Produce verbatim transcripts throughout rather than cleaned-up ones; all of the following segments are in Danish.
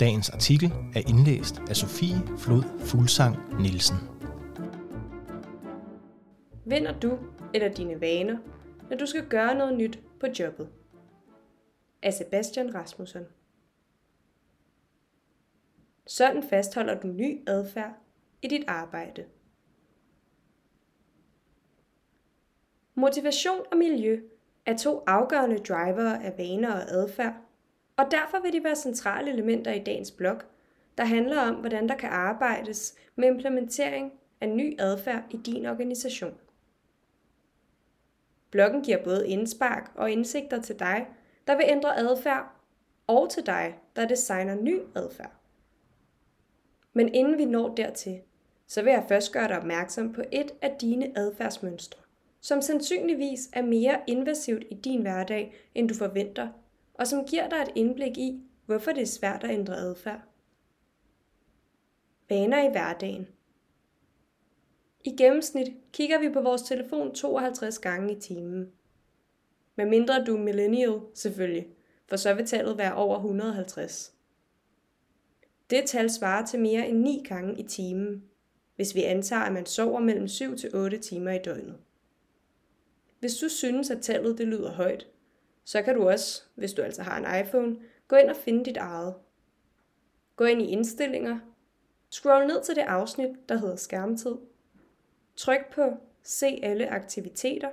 Dagens artikel er indlæst af Sofie Flod Fuglsang Nielsen. Vender du eller dine vaner, når du skal gøre noget nyt på jobbet? Af Sebastian Rasmussen. Sådan fastholder du ny adfærd i dit arbejde. Motivation og miljø er to afgørende drivere af vaner og adfærd, og derfor vil de være centrale elementer i dagens blog, der handler om, hvordan der kan arbejdes med implementering af ny adfærd i din organisation. Bloggen giver både indspark og indsigter til dig, der vil ændre adfærd, og til dig, der designer ny adfærd. Men inden vi når dertil, så vil jeg først gøre dig opmærksom på et af dine adfærdsmønstre, som sandsynligvis er mere invasivt i din hverdag, end du forventer, og som giver dig et indblik i, hvorfor det er svært at ændre adfærd. Vaner i hverdagen. I gennemsnit kigger vi på vores telefon tooghalvtreds gange i timen. Med mindre du er millennial, selvfølgelig, for så vil tallet være over et hundrede og halvtreds. Det tal svarer til mere end ni gange i timen, hvis vi antager, at man sover mellem syv til otte timer i døgnet. Hvis du synes, at tallet det lyder højt, så kan du også, hvis du altså har en iPhone, gå ind og finde dit eget. Gå ind i indstillinger, scroll ned til det afsnit, der hedder skærmtid, tryk på se alle aktiviteter,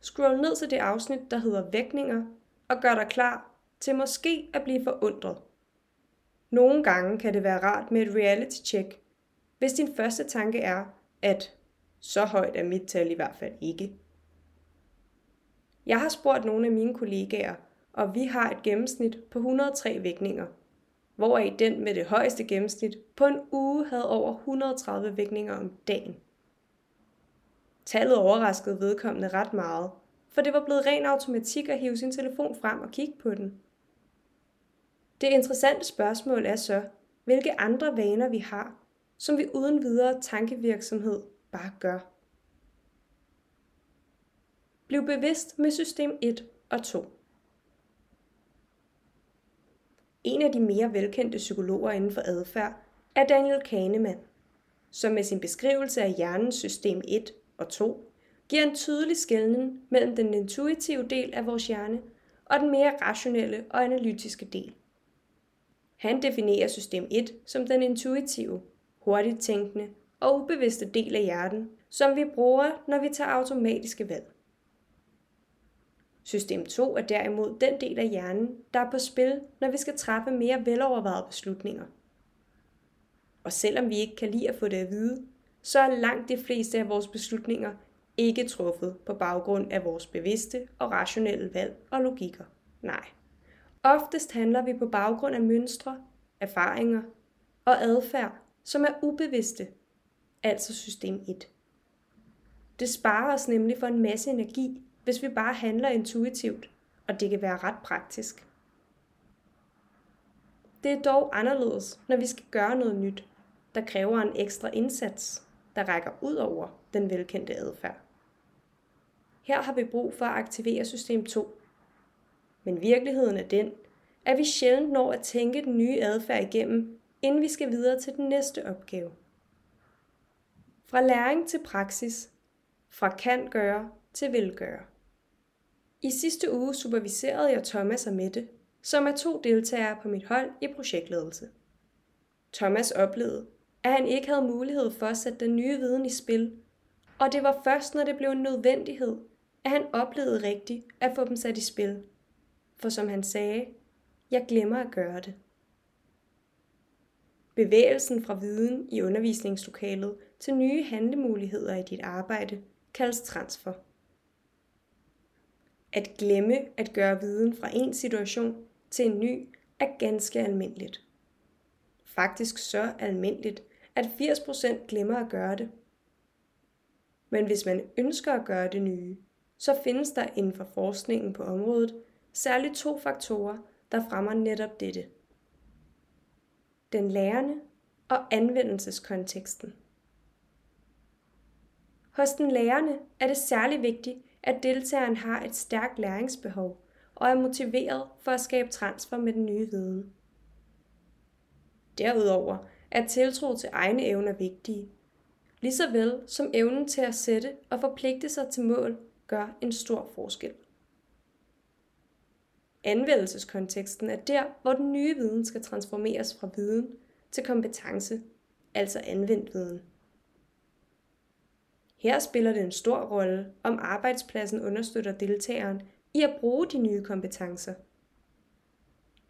scroll ned til det afsnit, der hedder vækninger, og gør dig klar til måske at blive forundret. Nogle gange kan det være rart med et reality check, hvis din første tanke er, at så højt er mit tal i hvert fald ikke. Jeg har spurgt nogle af mine kollegaer, og vi har et gennemsnit på et hundrede og tre vækninger, hvoraf den med det højeste gennemsnit på en uge havde over et hundrede og tredive vækninger om dagen. Tallet overraskede vedkommende ret meget, for det var blevet ren automatik at hive sin telefon frem og kigge på den. Det interessante spørgsmål er så, hvilke andre vaner vi har, som vi uden videre tankevirksomhed bare gør. Bliv bevidst med system et og to. En af de mere velkendte psykologer inden for adfærd er Daniel Kahneman, som med sin beskrivelse af hjernens system et og to giver en tydelig skelnen mellem den intuitive del af vores hjerne og den mere rationelle og analytiske del. Han definerer system et som den intuitive, hurtigt tænkende og ubevidste del af hjernen, som vi bruger, når vi tager automatiske valg. System to er derimod den del af hjernen, der er på spil, når vi skal træffe mere velovervejede beslutninger. Og selvom vi ikke kan lide at få det at vide, så er langt de fleste af vores beslutninger ikke truffet på baggrund af vores bevidste og rationelle valg og logikker. Nej. Oftest handler vi på baggrund af mønstre, erfaringer og adfærd, som er ubevidste, altså system et. Det sparer os nemlig for en masse energi, hvis vi bare handler intuitivt, og det kan være ret praktisk. Det er dog anderledes, når vi skal gøre noget nyt, der kræver en ekstra indsats, der rækker ud over den velkendte adfærd. Her har vi brug for at aktivere system to. Men virkeligheden er den, at vi sjældent når at tænke den nye adfærd igennem, inden vi skal videre til den næste opgave. Fra læring til praksis, fra kan gøre til vil gøre. I sidste uge superviserede jeg Thomas og Mette, som er to deltagere på mit hold i projektledelse. Thomas oplevede, at han ikke havde mulighed for at sætte den nye viden i spil, og det var først, når det blev en nødvendighed, at han oplevede rigtigt at få dem sat i spil. For som han sagde, jeg glemmer at gøre det. Bevægelsen fra viden i undervisningslokalet til nye handlemuligheder i dit arbejde kaldes transfer. At glemme at gøre viden fra en situation til en ny er ganske almindeligt. Faktisk så almindeligt, at firs procent glemmer at gøre det. Men hvis man ønsker at gøre det nye, så findes der inden for forskningen på området særligt to faktorer, der fremmer netop dette. Den lærende og anvendelseskonteksten. Hos den lærende er det særlig vigtigt, at deltageren har et stærkt læringsbehov og er motiveret for at skabe transfer med den nye viden. Derudover er tiltro til egne evner vigtige, lige så vel som evnen til at sætte og forpligte sig til mål gør en stor forskel. Anvendelseskonteksten er der, hvor den nye viden skal transformeres fra viden til kompetence, altså anvendt viden. Her spiller det en stor rolle, om arbejdspladsen understøtter deltageren i at bruge de nye kompetencer.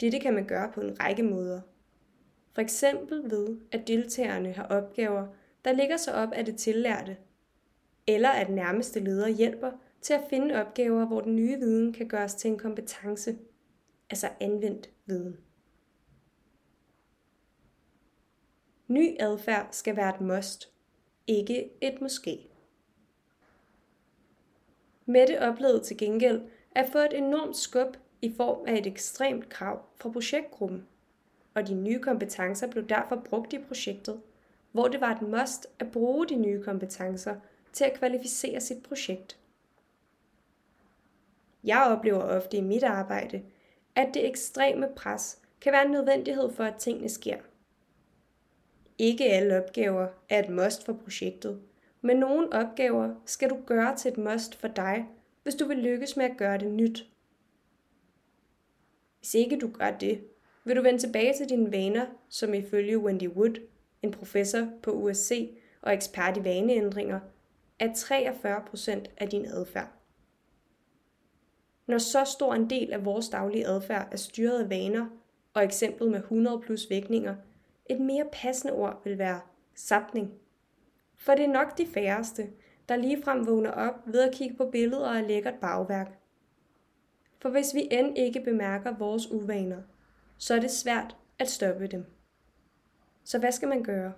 Dette kan man gøre på en række måder. For eksempel ved, at deltagerne har opgaver, der ligger sig op af det tillærte, eller at nærmeste leder hjælper til at finde opgaver, hvor den nye viden kan gøres til en kompetence, altså anvendt viden. Ny adfærd skal være et must, ikke et måske. Mette oplevede til gengæld at få et enormt skub i form af et ekstremt krav fra projektgruppen, og de nye kompetencer blev derfor brugt i projektet, hvor det var et must at bruge de nye kompetencer til at kvalificere sit projekt. Jeg oplever ofte i mit arbejde, at det ekstreme pres kan være en nødvendighed for, at tingene sker. Ikke alle opgaver er et must for projektet, men nogle opgaver skal du gøre til et must for dig, hvis du vil lykkes med at gøre det nyt. Hvis ikke du gør det, vil du vende tilbage til dine vaner, som ifølge Wendy Wood, en professor på U S C og ekspert i vaneændringer, er treogfyrre procent af din adfærd. Når så stor en del af vores daglige adfærd er styret af vaner, og eksemplet med hundrede plus vækninger, et mere passende ord vil være sapning. For det er nok de færreste, der ligefrem vågner op ved at kigge på billeder af lækkert bagværk. For hvis vi end ikke bemærker vores uvaner, så er det svært at stoppe dem. Så hvad skal man gøre?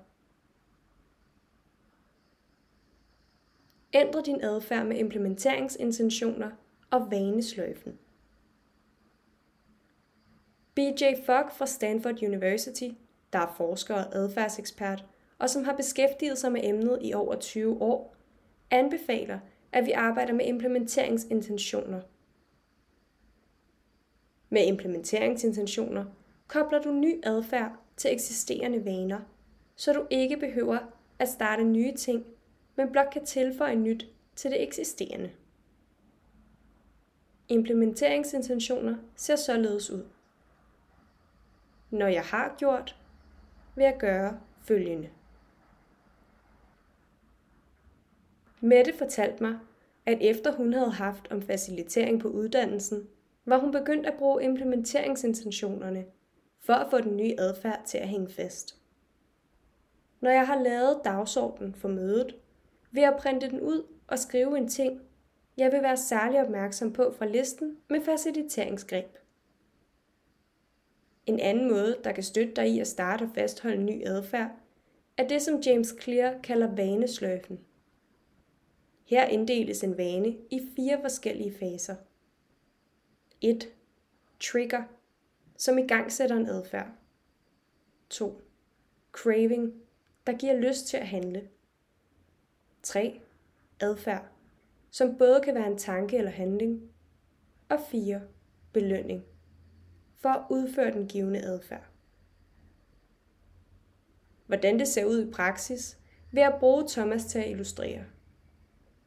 Ændre din adfærd med implementeringsintentioner og vanesløjfen. B J Fogg fra Stanford University, der er forsker og adfærdsekspert, og som har beskæftiget sig med emnet i over tyve år, anbefaler, at vi arbejder med implementeringsintentioner. Med implementeringsintentioner kobler du ny adfærd til eksisterende vaner, så du ikke behøver at starte nye ting, men blot kan tilføje nyt til det eksisterende. Implementeringsintentioner ser således ud. Når jeg har gjort, vil jeg gøre følgende. Mette fortalte mig, at efter hun havde haft om facilitering på uddannelsen, var hun begyndt at bruge implementeringsintentionerne for at få den nye adfærd til at hænge fast. Når jeg har lavet dagsordenen for mødet, vil jeg printe den ud og skrive en ting, jeg vil være særlig opmærksom på fra listen med faciliteringsgreb. En anden måde, der kan støtte dig i at starte og fastholde ny adfærd, er det, som James Clear kalder vanesløjfen. Her inddeles en vane i fire forskellige faser. et. Trigger, som igangsætter en adfærd. to. Craving, der giver lyst til at handle. tre. Adfærd, som både kan være en tanke eller handling. Og fire. Belønning, for at udføre den givne adfærd. Hvordan det ser ud i praksis, vil jeg bruge Thomas til at illustrere.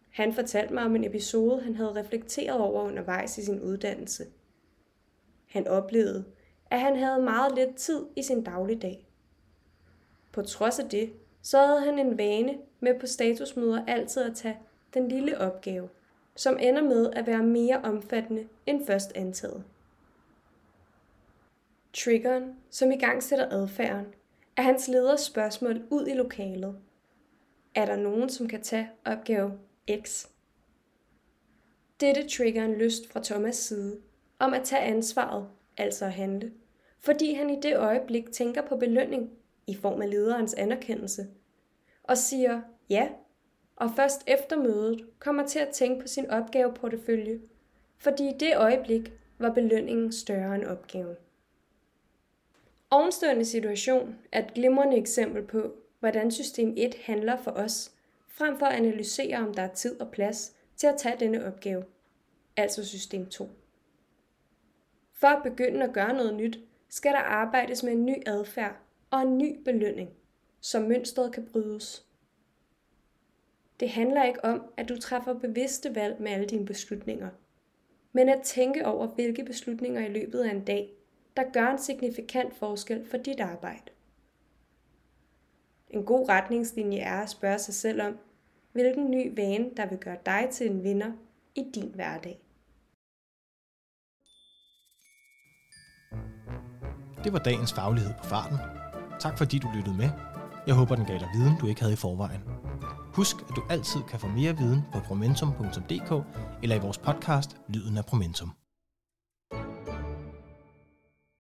Han fortalte mig om en episode, han havde reflekteret over undervejs i sin uddannelse. Han oplevede, at han havde meget lidt tid i sin dagligdag. På trods af det, så havde han en vane med på statusmøder altid at tage den lille opgave, som ender med at være mere omfattende end først antaget. Triggeren, som igangsætter adfærden, er hans leders spørgsmål ud i lokalet. Er der nogen, som kan tage opgave X? Dette trigger en lyst fra Thomas' side om at tage ansvaret, altså at handle, fordi han i det øjeblik tænker på belønning, i form af lederens anerkendelse, og siger ja, og først efter mødet kommer til at tænke på sin opgaveportefølje, fordi i det øjeblik var belønningen større end opgaven. Ovenstående situation er et glimrende eksempel på, hvordan system et handler for os, frem for at analysere, om der er tid og plads til at tage denne opgave, altså system to. For at begynde at gøre noget nyt, skal der arbejdes med en ny adfærd og en ny belønning, så mønstret kan brydes. Det handler ikke om, at du træffer bevidste valg med alle dine beslutninger, men at tænke over, hvilke beslutninger i løbet af en dag, der gør en signifikant forskel for dit arbejde. En god retningslinje er at spørge sig selv om, hvilken ny vane, der vil gøre dig til en vinder i din hverdag. Det var dagens faglighed på farten. Tak fordi du lyttede med. Jeg håber, den gav dig viden, du ikke havde i forvejen. Husk, at du altid kan få mere viden på promentum punktum d k eller i vores podcast Lyden af Promentum.